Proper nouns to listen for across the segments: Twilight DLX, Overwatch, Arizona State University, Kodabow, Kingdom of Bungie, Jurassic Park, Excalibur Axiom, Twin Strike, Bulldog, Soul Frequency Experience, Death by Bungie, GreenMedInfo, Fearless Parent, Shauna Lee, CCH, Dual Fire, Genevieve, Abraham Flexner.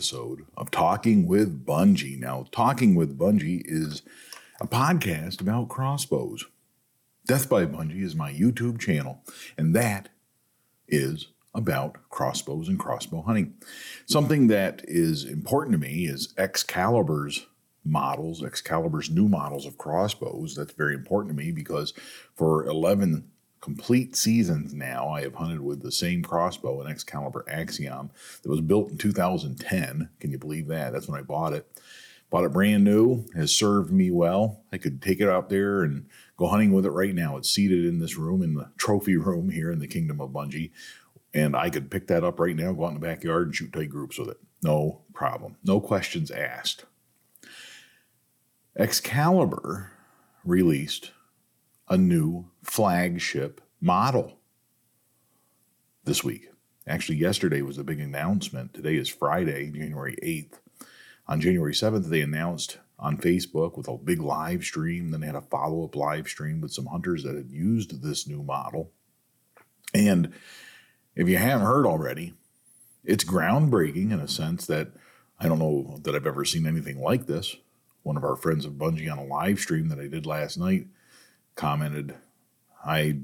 episode of Talking with Bungie. Now, Talking with Bungie is a podcast about crossbows. Death by Bungie is my YouTube channel, and that is about crossbows and crossbow hunting. Something that is important to me is Excalibur's new models of crossbows. That's very important to me because for 11 complete seasons now, I have hunted with the same crossbow, an Excalibur Axiom, that was built in 2010. Can you believe that? That's when I bought it. Bought it brand new, has served me well. I could take it out there and go hunting with it right now. It's seated in this room, in the trophy room here in the Kingdom of Bungie. And I could pick that up right now, go out in the backyard and shoot tight groups with it. No problem. No questions asked. Excalibur released a new flagship model this week. Actually, yesterday was the big announcement. Today is Friday, January 8th. On January 7th, they announced on Facebook with a big live stream. Then they had a follow-up live stream with some hunters that had used this new model. And if you haven't heard already, it's groundbreaking in a sense that I don't know that I've ever seen anything like this. One of our friends of Bungie on a live stream that I did last night commented, I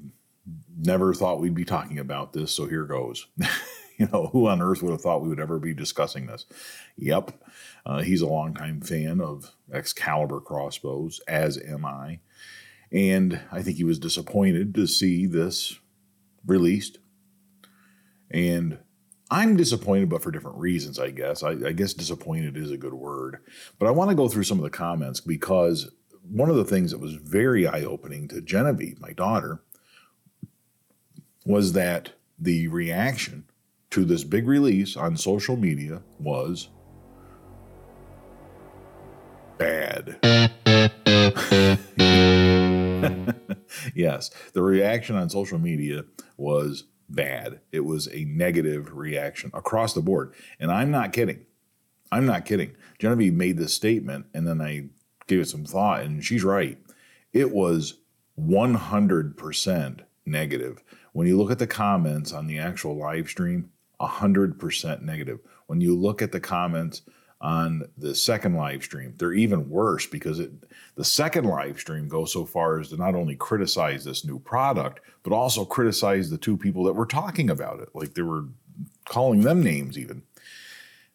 never thought we'd be talking about this, so here goes. You know, who on earth would have thought we would ever be discussing this? Yep. He's a longtime fan of Excalibur crossbows, as am I. And I think he was disappointed to see this released. And I'm disappointed, but for different reasons, I guess. I guess disappointed is a good word. But I want to go through some of the comments because one of the things that was very eye-opening to Genevieve, my daughter, was that the reaction to this big release on social media was bad. Yes, the reaction on social media was bad. It was a negative reaction across the board. And I'm not kidding. I'm not kidding. Genevieve made this statement, and then I gave it some thought, and she's right. It was 100% negative. When you look at the comments on the actual live stream, 100% negative. When you look at the comments on the second live stream, they're even worse because the second live stream goes so far as to not only criticize this new product, but also criticize the two people that were talking about it. Like they were calling them names even.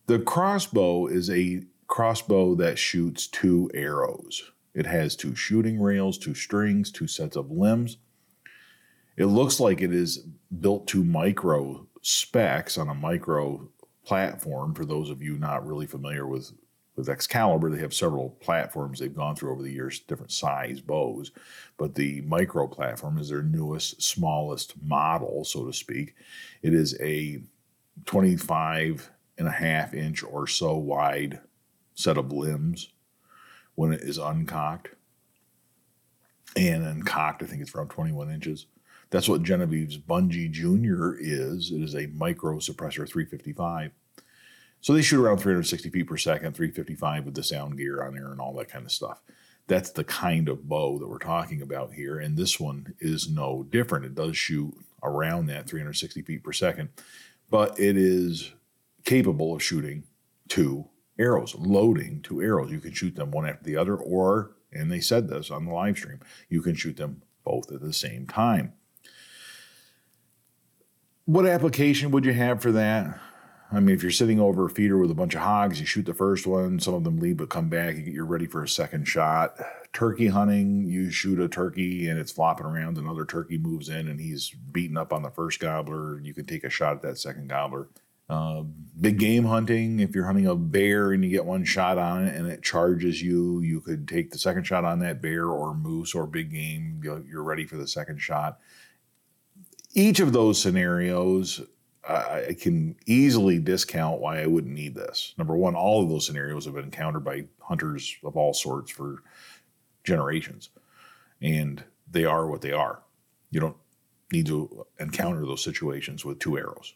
The crossbow is a crossbow that shoots two arrows. It has two shooting rails, two strings, two sets of limbs. It looks like it is built to micro specs on a micro platform. For those of you not really familiar with Excalibur, they have several platforms they've gone through over the years, different size bows, but the micro platform is their newest, smallest model, so to speak. It is a 25.5-inch or so wide set of limbs when it is uncocked. And uncocked, I think it's around 21 inches. That's what Genevieve's Bungie Jr. is. It is a micro suppressor 355. So they shoot around 360 feet per second, 355 with the sound gear on there and all that kind of stuff. That's the kind of bow that we're talking about here. And this one is no different. It does shoot around that 360 feet per second, but it is capable of shooting two arrows, loading two arrows. You can shoot them one after the other, or, and they said this on the live stream, you can shoot them both at the same time. What application would you have for that? I mean, if you're sitting over a feeder with a bunch of hogs, you shoot the first one, some of them leave but come back, you're ready for a second shot. Turkey hunting, you shoot a turkey and it's flopping around, another turkey moves in and he's beaten up on the first gobbler, you can take a shot at that second gobbler. Big game hunting, if you're hunting a bear and you get one shot on it and it charges you, you could take the second shot on that bear or moose or big game. You're ready for the second shot. Each of those scenarios, I can easily discount why I wouldn't need this. Number one, all of those scenarios have been encountered by hunters of all sorts for generations, and they are what they are. You don't need to encounter those situations with two arrows.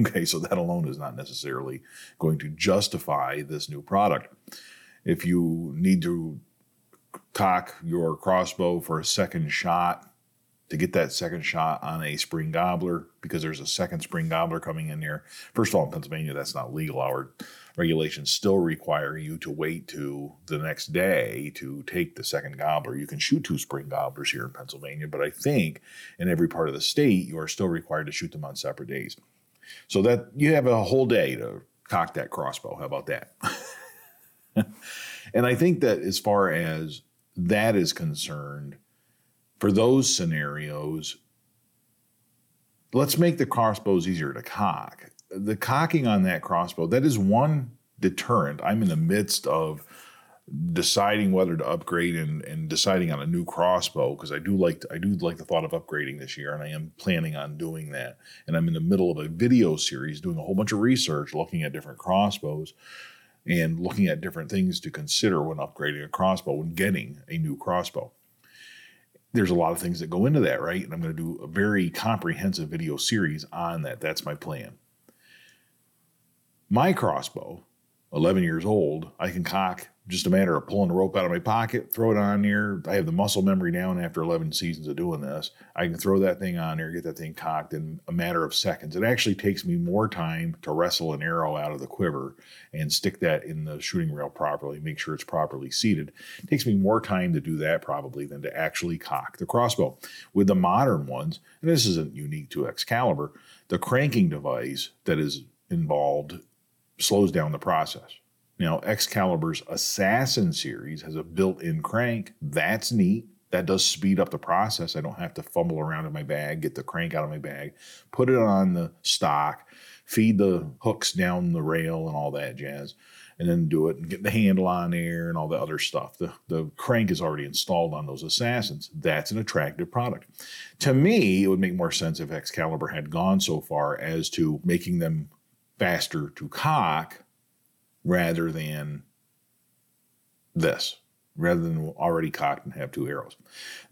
Okay, so that alone is not necessarily going to justify this new product. If you need to cock your crossbow for a second shot, to get that second shot on a spring gobbler, because there's a second spring gobbler coming in here. First of all, in Pennsylvania, that's not legal. Our regulations still require you to wait to the next day to take the second gobbler. You can shoot two spring gobblers here in Pennsylvania, but I think in every part of the state, you are still required to shoot them on separate days. So that you have a whole day to cock that crossbow. How about that? And I think that as far as that is concerned, for those scenarios, let's make the crossbows easier to cock. The cocking on that crossbow, that is one deterrent. I'm in the midst of deciding whether to upgrade and deciding on a new crossbow, because I do like the thought of upgrading this year, and I am planning on doing that. And I'm in the middle of a video series doing a whole bunch of research, looking at different crossbows and looking at different things to consider when upgrading a crossbow, when getting a new crossbow. There's a lot of things that go into that, right? And I'm going to do a very comprehensive video series on that. That's my plan. My crossbow, 11 years old, I can cock just a matter of pulling the rope out of my pocket, throw it on there. I have the muscle memory down after 11 seasons of doing this. I can throw that thing on there, get that thing cocked in a matter of seconds. It actually takes me more time to wrestle an arrow out of the quiver and stick that in the shooting rail properly, make sure it's properly seated. It takes me more time to do that probably than to actually cock the crossbow. With the modern ones, and this isn't unique to Excalibur, the cranking device that is involved slows down the process. Now, Excalibur's Assassin series has a built-in crank. That's neat. That does speed up the process. I don't have to fumble around in my bag, get the crank out of my bag, put it on the stock, feed the hooks down the rail and all that jazz, and then do it and get the handle on there and all the other stuff. The crank is already installed on those Assassins. That's an attractive product. To me, it would make more sense if Excalibur had gone so far as to making them faster to cock rather than this, rather than already cocked and have two arrows.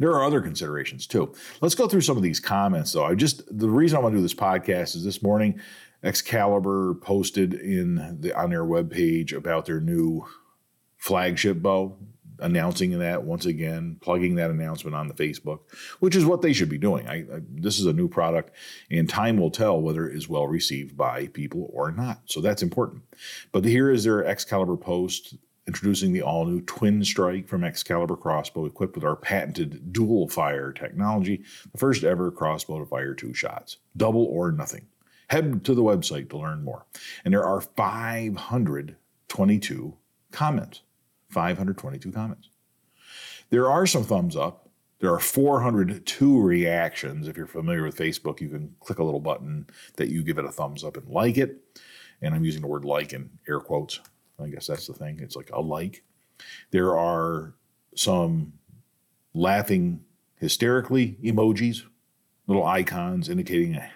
There are other considerations too. Let's go through some of these comments though. The reason I want to do this podcast is this morning, Excalibur posted on their webpage about their new flagship bow, announcing that once again, plugging that announcement on the Facebook, which is what they should be doing. This is a new product, and time will tell whether it is well received by people or not. So that's important. But here is their Excalibur post introducing the all-new Twin Strike from Excalibur crossbow, equipped with our patented Dual Fire technology, the first ever crossbow to fire two shots, double or nothing. Head to the website to learn more. And there are 522 comments. 522 comments. There are some thumbs up. There are 402 reactions. If you're familiar with Facebook, you can click a little button that you give it a thumbs up and like it. And I'm using the word like in air quotes. I guess that's the thing. It's like a like. There are some laughing hysterically emojis, little icons indicating a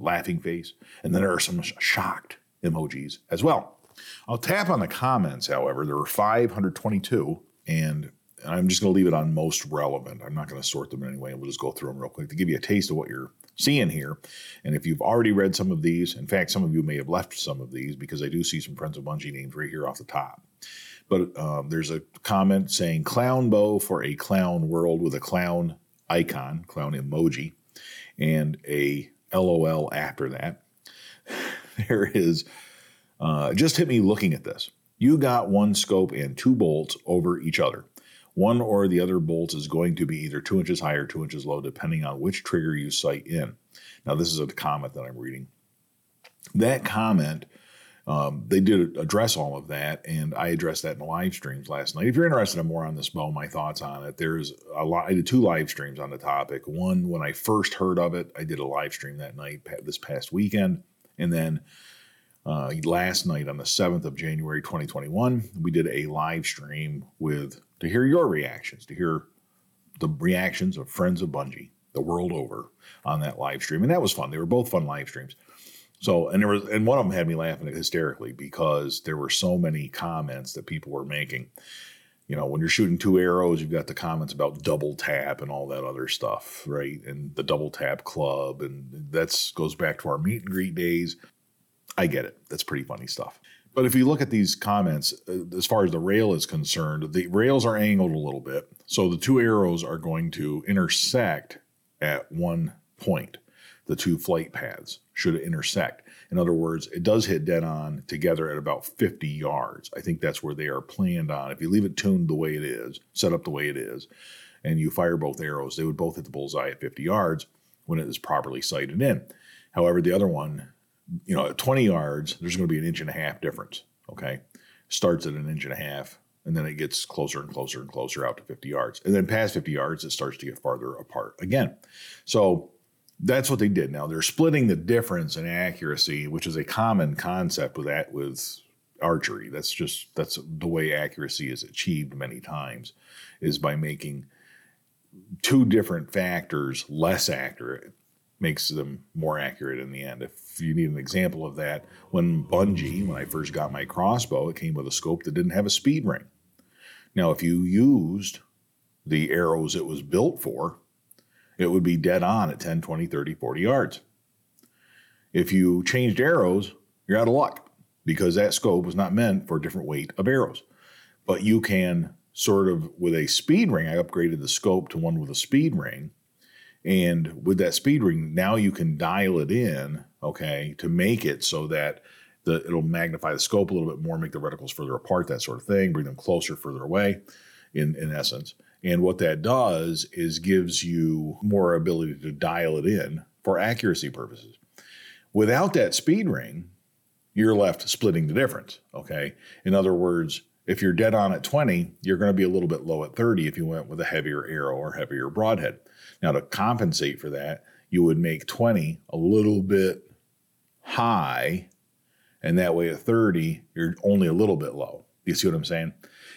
laughing face. And then there are some shocked emojis as well. I'll tap on the comments, however. There were 522, and I'm just going to leave it on most relevant. I'm not going to sort them in any way. We'll just go through them real quick to give you a taste of what you're seeing here. And if you've already read some of these, in fact, some of you may have left some of these, because I do see some Friends of Bungie names right here off the top. But there's a comment saying, clown bow for a clown world, with a clown icon, clown emoji, and a LOL after that. There is... just hit me looking at this. You got one scope and two bolts over each other. One or the other bolt is going to be either 2 inches high or 2 inches low, depending on which trigger you sight in. Now, this is a comment that I'm reading. That comment, they did address all of that, and I addressed that in live streams last night. If you're interested in more on this bow, my thoughts on it, there's a lot. I did two live streams on the topic. One, when I first heard of it, I did a live stream that night, this past weekend, and then last night on the 7th of January, 2021, we did a live stream to hear your reactions, to hear the reactions of Friends of Bungie the world over on that live stream. And that was fun. They were both fun live streams. So, and one of them had me laughing hysterically, because there were so many comments that people were making. You know, when you're shooting two arrows, you've got the comments about double tap and all that other stuff, right? And the double tap club. And that goes back to our meet and greet days. I get it. That's pretty funny stuff. But if you look at these comments, as far as the rail is concerned, the rails are angled a little bit. So the two arrows are going to intersect at one point. The two flight paths should intersect. In other words, it does hit dead on together at about 50 yards. I think that's where they are planned on. If you leave it tuned the way it is, set up the way it is, and you fire both arrows, they would both hit the bullseye at 50 yards when it is properly sighted in. However, the other one, you know, at 20 yards, there's going to be an inch and a half difference, okay? Starts at an inch and a half, and then it gets closer and closer and closer out to 50 yards. And then past 50 yards, it starts to get farther apart again. So that's what they did. Now, they're splitting the difference in accuracy, which is a common concept with archery. That's the way accuracy is achieved many times, is by making two different factors less accurate, makes them more accurate in the end. If you need an example of that, when I first got my crossbow, it came with a scope that didn't have a speed ring. Now, if you used the arrows it was built for, it would be dead on at 10, 20, 30, 40 yards. If you changed arrows, you're out of luck because that scope was not meant for a different weight of arrows. But you can sort of, with a speed ring, I upgraded the scope to one with a speed ring. And with that speed ring, now you can dial it in, okay, to make it so that it'll magnify the scope a little bit more, make the reticles further apart, that sort of thing, bring them closer, further away in essence. And what that does is gives you more ability to dial it in for accuracy purposes. Without that speed ring, you're left splitting the difference, okay? In other words, if you're dead on at 20, you're going to be a little bit low at 30 if you went with a heavier arrow or heavier broadhead. Now, to compensate for that, you would make 20 a little bit high, and that way at 30, you're only a little bit low. You see what I'm saying?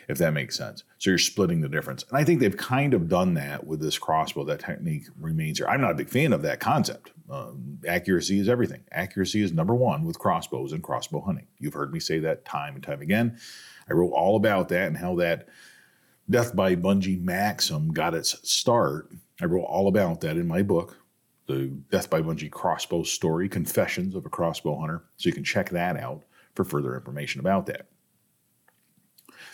If that makes sense. So you're splitting the difference. And I think they've kind of done that with this crossbow. That technique remains here. I'm not a big fan of that concept. Accuracy is everything. Accuracy is number one with crossbows and crossbow hunting. You've heard me say that time and time again. I wrote all about that and how that Death by Bungie maxim got its start. I wrote all about that in my book, The Death by Bungie Crossbow Story, Confessions of a Crossbow Hunter. So you can check that out for further information about that.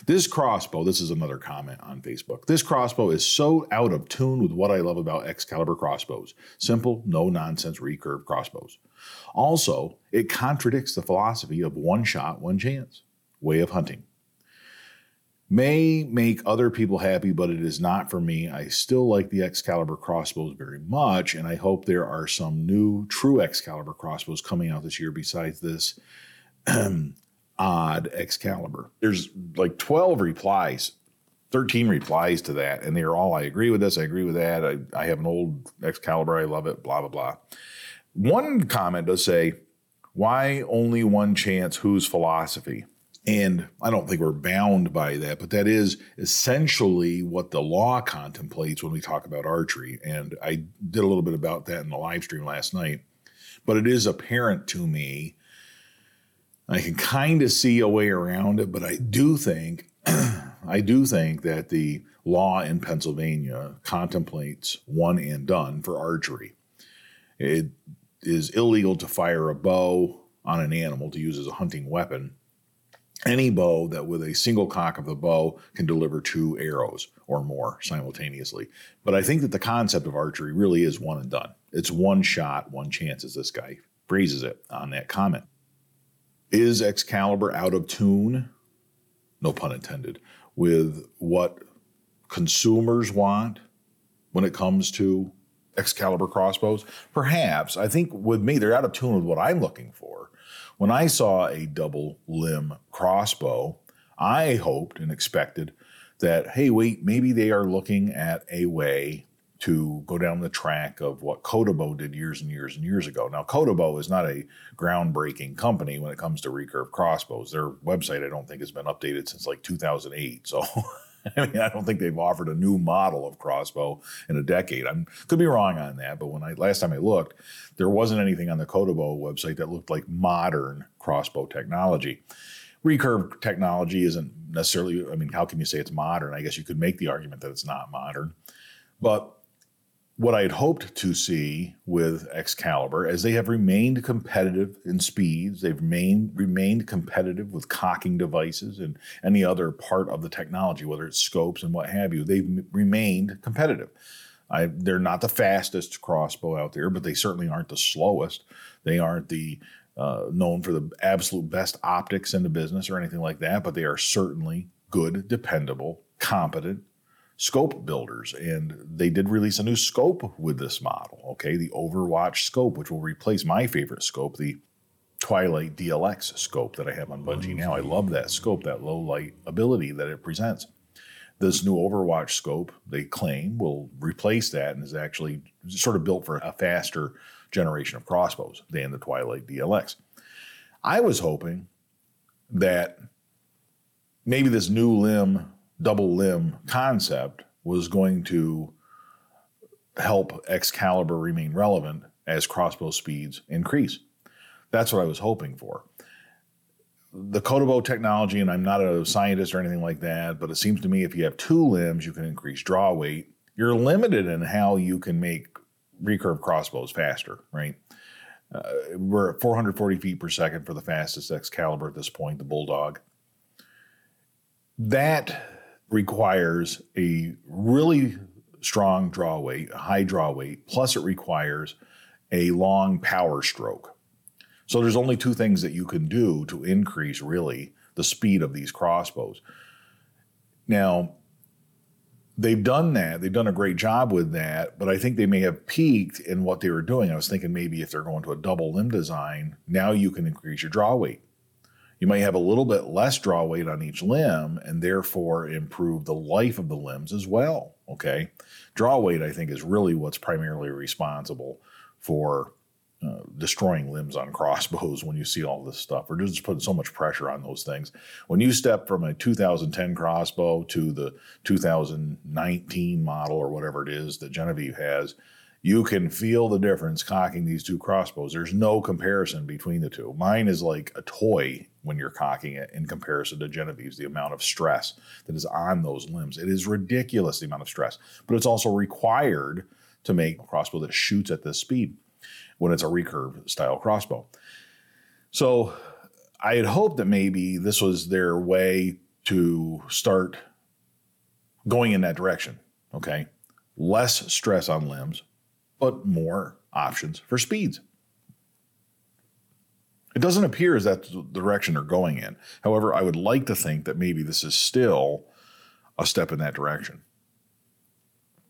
This crossbow, this is another comment on Facebook. This crossbow is so out of tune with what I love about Excalibur crossbows. Simple, no-nonsense, recurve crossbows. Also, it contradicts the philosophy of one shot, one chance way of hunting. May make other people happy, but it is not for me. I still like the Excalibur crossbows very much, and I hope there are some new true Excalibur crossbows coming out this year besides this odd Excalibur. There's like 12 replies, 13 replies to that, and they're all, I agree with this, I agree with that, I have an old Excalibur, I love it, blah, blah, blah. One comment does say, why only one chance, whose philosophy? And I don't think we're bound by that, but that is essentially what the law contemplates when we talk about archery. And I did a little bit about that in the live stream last night, but it is apparent to me. I can kind of see a way around it, but I do think that the law in Pennsylvania contemplates one and done for archery. It is illegal to fire a bow on an animal to use as a hunting weapon. Any bow that with a single cock of the bow can deliver two arrows or more simultaneously. But I think that the concept of archery really is one and done. It's one shot, one chance, as this guy phrases it on that comment. Is Excalibur out of tune, no pun intended, with what consumers want when it comes to Excalibur crossbows? Perhaps. I think with me, they're out of tune with what I'm looking for. When I saw a double limb crossbow, I hoped and expected that, hey, wait, maybe they are looking at a way to go down the track of what Kodabow did years and years and years ago. Now, Kodabow is not a groundbreaking company when it comes to recurve crossbows. Their website, I don't think, has been updated since like 2008. So, I mean, I don't think they've offered a new model of crossbow in a decade. I could be wrong on that, but when last time I looked, there wasn't anything on the Kodabow website that looked like modern crossbow technology. Recurve technology isn't necessarily, I mean, how can you say it's modern? I guess you could make the argument that it's not modern. But what I had hoped to see with Excalibur, as they have remained competitive in speeds, they've remained competitive with cocking devices and any other part of the technology, whether it's scopes and what have you, they've remained competitive. They're not the fastest crossbow out there, but they certainly aren't the slowest. They aren't the known for the absolute best optics in the business or anything like that, but they are certainly good, dependable, competent scope builders. And they did release a new scope with this model, okay? The Overwatch scope, which will replace my favorite scope, the Twilight DLX scope that I have on Bungie now. I love that scope, that low light ability that it presents. This new Overwatch scope, they claim, will replace that and is actually sort of built for a faster generation of crossbows than the Twilight DLX. I was hoping that maybe this new limb, double limb concept was going to help Excalibur remain relevant as crossbow speeds increase. That's what I was hoping for. The Kodabow technology, and I'm not a scientist or anything like that, but it seems to me if you have two limbs, you can increase draw weight. You're limited in how you can make recurve crossbows faster, right? We're at 440 feet per second for the fastest Excalibur at this point, the Bulldog. That requires a really strong draw weight, a high draw weight, plus it requires a long power stroke. So there's only two things that you can do to increase, really, the speed of these crossbows. Now, they've done that. They've done a great job with that, but I think they may have peaked in what they were doing. I was thinking maybe if they're going to a double limb design, now you can increase your draw weight. You might have a little bit less draw weight on each limb and therefore improve the life of the limbs as well, okay? Draw weight, I think, is really what's primarily responsible for destroying limbs on crossbows when you see all this stuff. We're just putting so much pressure on those things. When you step from a 2010 crossbow to the 2019 model or whatever it is that Genevieve has, you can feel the difference cocking these two crossbows. There's no comparison between the two. Mine is like a toy when you're cocking it in comparison to Genevieve's, the amount of stress that is on those limbs. It is ridiculous, the amount of stress, but it's also required to make a crossbow that shoots at this speed when it's a recurve style crossbow. So I had hoped that maybe this was their way to start going in that direction, okay? Less stress on limbs, but more options for speeds. It doesn't appear as that's the direction they're going in. However, I would like to think that maybe this is still a step in that direction.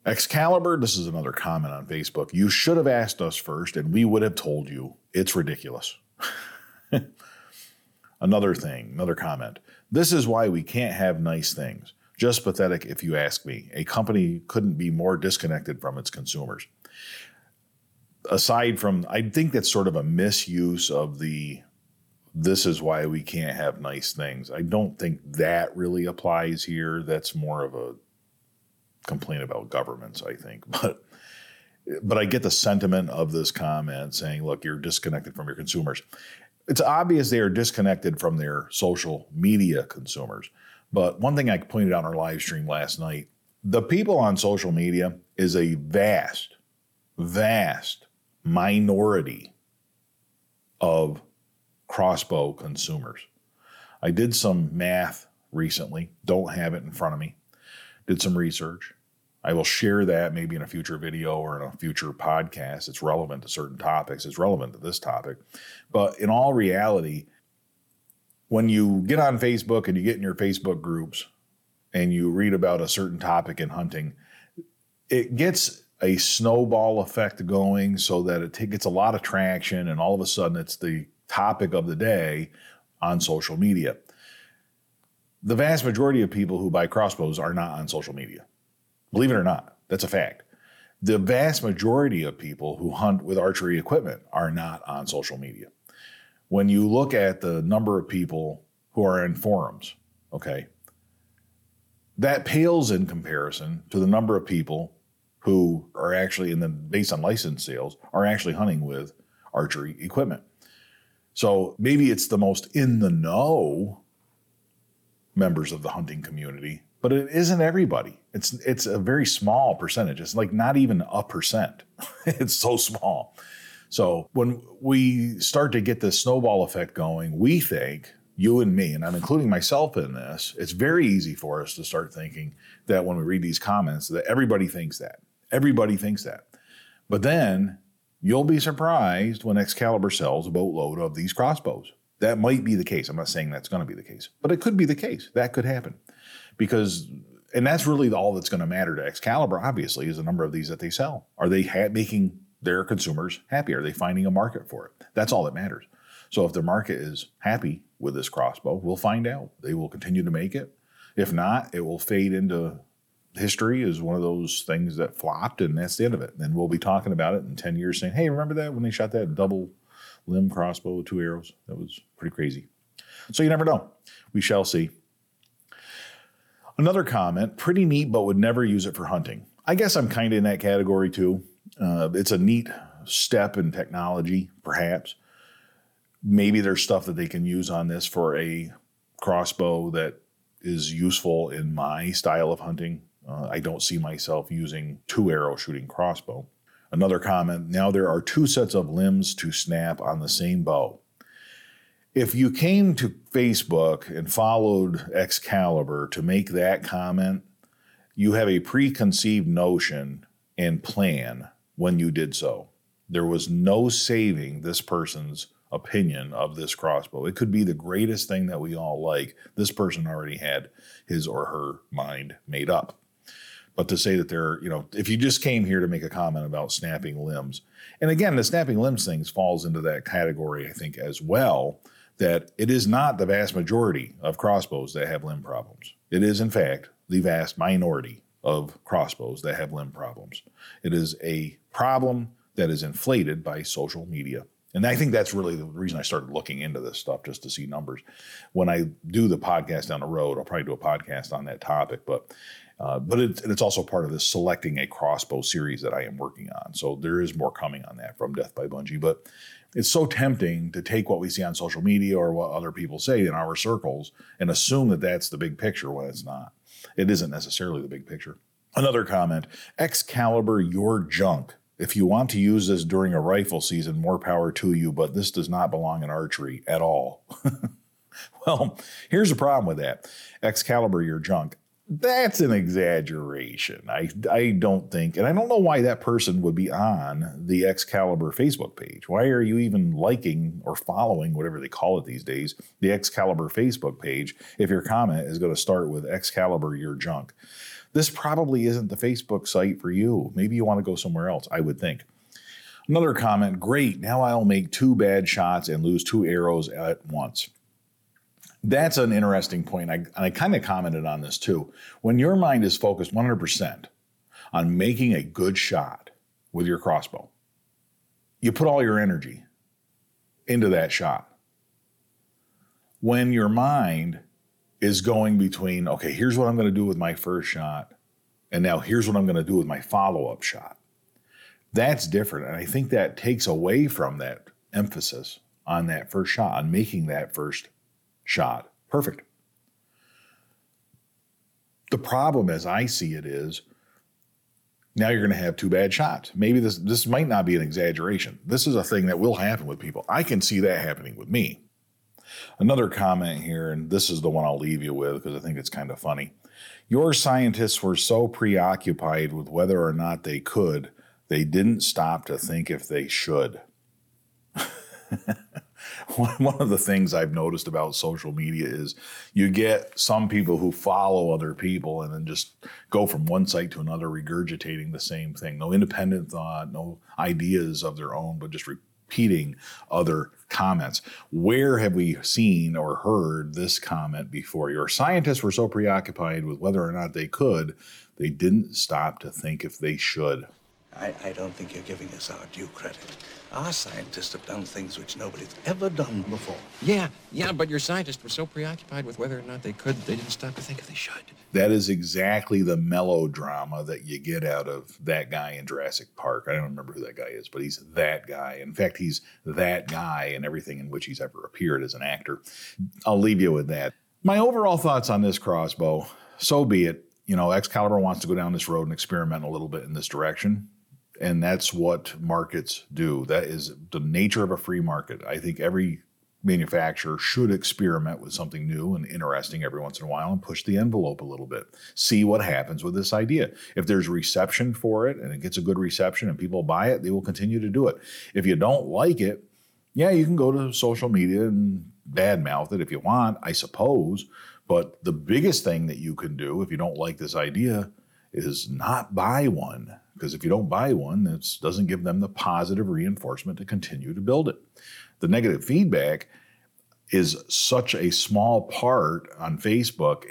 Excalibur, this is another comment on Facebook. You should have asked us first, and we would have told you. It's ridiculous. Another thing, another comment. This is why we can't have nice things. Just pathetic, if you ask me. A company couldn't be more disconnected from its consumers. Aside from, I think that's sort of a misuse of the, this is why we can't have nice things. I don't think that really applies here. That's more of a complaint about governments, I think. But I get the sentiment of this comment saying, look, you're disconnected from your consumers. It's obvious they are disconnected from their social media consumers. But one thing I pointed out on our live stream last night, the people on social media is a vast, vast minority of crossbow consumers. I did some math recently, don't have it in front of me, did some research. I will share that maybe in a future video or in a future podcast. It's relevant to certain topics. It's relevant to this topic. But in all reality, when you get on Facebook and you get in your Facebook groups and you read about a certain topic in hunting, it gets a snowball effect going so that it gets a lot of traction and all of a sudden it's the topic of the day on social media. The vast majority of people who buy crossbows are not on social media. Believe it or not, that's a fact. The vast majority of people who hunt with archery equipment are not on social media. When you look at the number of people who are in forums, okay, that pales in comparison to the number of people who are actually, and then based on license sales, are actually hunting with archery equipment. So maybe it's the most in the know members of the hunting community, but it isn't everybody. It's a very small percentage. It's like not even 1%. It's so small. So when we start to get this snowball effect going, we think, you and me, and I'm including myself in this, it's very easy for us to start thinking that when we read these comments that everybody thinks that. Everybody thinks that. But then you'll be surprised when Excalibur sells a boatload of these crossbows. That might be the case. I'm not saying that's going to be the case, but it could be the case. That could happen. Because, and that's really all that's going to matter to Excalibur, obviously, is the number of these that they sell. Are they making their consumers happy? Are they finding a market for it? That's all that matters. So if the market is happy with this crossbow, we'll find out. They will continue to make it. If not, it will fade into history as one of those things that flopped, and that's the end of it. And we'll be talking about it in 10 years saying, hey, remember that when they shot that double limb crossbow with 2 arrows? That was pretty crazy. So you never know. We shall see. Another comment, pretty neat, but would never use it for hunting. I guess I'm kind of in that category too. It's a neat step in technology, perhaps. Maybe there's stuff that they can use on this for a crossbow that is useful in my style of hunting. I don't see myself using 2-arrow shooting crossbow. Another comment, now there are 2 sets of limbs to snap on the same bow. If you came to Facebook and followed Excalibur to make that comment, you have a preconceived notion and plan when you did so. There was no saving this person's opinion of this crossbow. It could be the greatest thing that we all like. This person already had his or her mind made up. But to say that they're, you know, if you just came here to make a comment about snapping limbs, and again, the snapping limbs things falls into that category, I think, as well, that it is not the vast majority of crossbows that have limb problems. It is, in fact, the vast minority of crossbows that have limb problems. It is a problem that is inflated by social media. And I think that's really the reason I started looking into this stuff, just to see numbers. When I do the podcast down the road, I'll probably do a podcast on that topic, but it's also part of this selecting a crossbow series that I am working on. So there is more coming on that from Death by Bungie. But it's so tempting to take what we see on social media or what other people say in our circles and assume that that's the big picture when it's not. It isn't necessarily the big picture. Another comment, Excalibur, your junk. If you want to use this during a rifle season, more power to you, but this does not belong in archery at all. Well, here's the problem with that. Excalibur, your junk. That's an exaggeration. I don't think, and I don't know why that person would be on the Excalibur Facebook page. Why are you even liking or following, whatever they call it these days, the Excalibur Facebook page if your comment is going to start with Excalibur, your junk? This probably isn't the Facebook site for you. Maybe you want to go somewhere else, I would think. Another comment, great, now I'll make 2 bad shots and lose 2 arrows at once. That's an interesting point. I kind of commented on this too. When your mind is focused 100% on making a good shot with your crossbow, you put all your energy into that shot. When your mind is going between, okay, here's what I'm going to do with my first shot, and now here's what I'm going to do with my follow-up shot, that's different. And I think that takes away from that emphasis on that first shot, on making that first shot perfect. The problem, as I see it, is now you're going to have 2 bad shots. Maybe this might not be an exaggeration. This is a thing that will happen with people. I can see that happening with me. Another comment here, and this is the one I'll leave you with because I think it's kind of funny. Your scientists were so preoccupied with whether or not they could, they didn't stop to think if they should. One of the things I've noticed about social media is you get some people who follow other people and then just go from one site to another regurgitating the same thing. No independent thought, no ideas of their own, but just repeating other comments. Where have we seen or heard this comment before? Your scientists were so preoccupied with whether or not they could, they didn't stop to think if they should. I don't think you're giving us our due credit. Our scientists have done things which nobody's ever done before. Yeah, but your scientists were so preoccupied with whether or not they could, they didn't stop to think if they should. That is exactly the melodrama that you get out of that guy in Jurassic Park. I don't remember who that guy is, but he's that guy. In fact, he's that guy in everything in which he's ever appeared as an actor. I'll leave you with that. My overall thoughts on this crossbow, so be it. You know, Excalibur wants to go down this road and experiment a little bit in this direction. And that's what markets do. That is the nature of a free market. I think every manufacturer should experiment with something new and interesting every once in a while and push the envelope a little bit. See what happens with this idea. If there's reception for it and it gets a good reception and people buy it, they will continue to do it. If you don't like it, yeah, you can go to social media and badmouth it if you want, I suppose. But the biggest thing that you can do if you don't like this idea is not buy one. Because if you don't buy one, it doesn't give them the positive reinforcement to continue to build it. The negative feedback is such a small part on Facebook,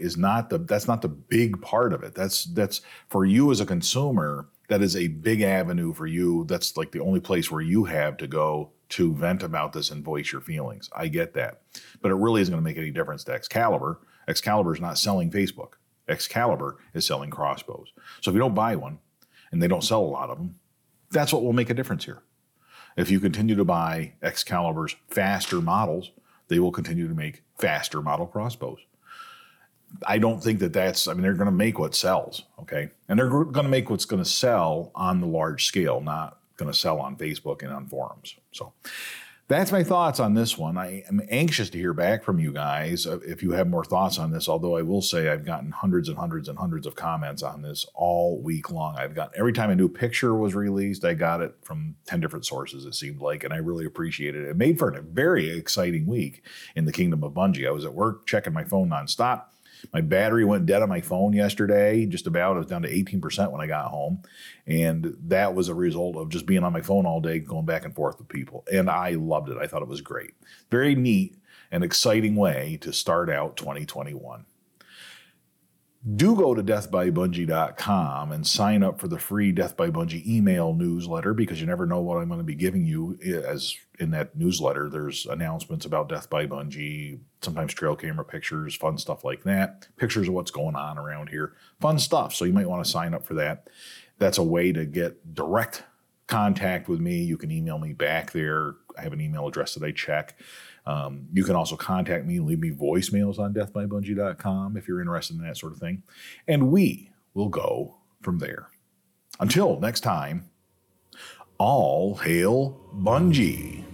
that's not the big part of it. That's for you as a consumer, that is a big avenue for you. That's like the only place where you have to go to vent about this and voice your feelings. I get that. But it really isn't going to make any difference to Excalibur. Excalibur is not selling Facebook. Excalibur is selling crossbows. So if you don't buy one, and they don't sell a lot of them, that's what will make a difference here. If you continue to buy Excalibur's faster models, they will continue to make faster model crossbows. I don't think they're going to make what sells, okay? And they're going to make what's going to sell on the large scale, not going to sell on Facebook and on forums. So that's my thoughts on this one. I am anxious to hear back from you guys if you have more thoughts on this, although I will say I've gotten hundreds and hundreds and hundreds of comments on this all week long. Every time a new picture was released, I got it from 10 different sources, it seemed like, and I really appreciated it. It made for a very exciting week in the Kingdom of Bungie. I was at work checking my phone nonstop. My battery went dead on my phone yesterday, just about. It was down to 18% when I got home. And that was a result of just being on my phone all day, going back and forth with people. And I loved it. I thought it was great. Very neat and exciting way to start out 2021. Do go to deathbybungie.com and sign up for the free Death by Bungie email newsletter, because you never know what I'm going to be giving you. As in that newsletter, there's announcements about Death by Bungie, sometimes trail camera pictures, fun stuff like that, pictures of what's going on around here, fun stuff. So you might want to sign up for that. That's a way to get direct contact with me. You can email me back there. I have an email address that I check. You can also contact me and leave me voicemails on deathbybungie.com if you're interested in that sort of thing. And we will go from there. Until next time, all hail Bungie.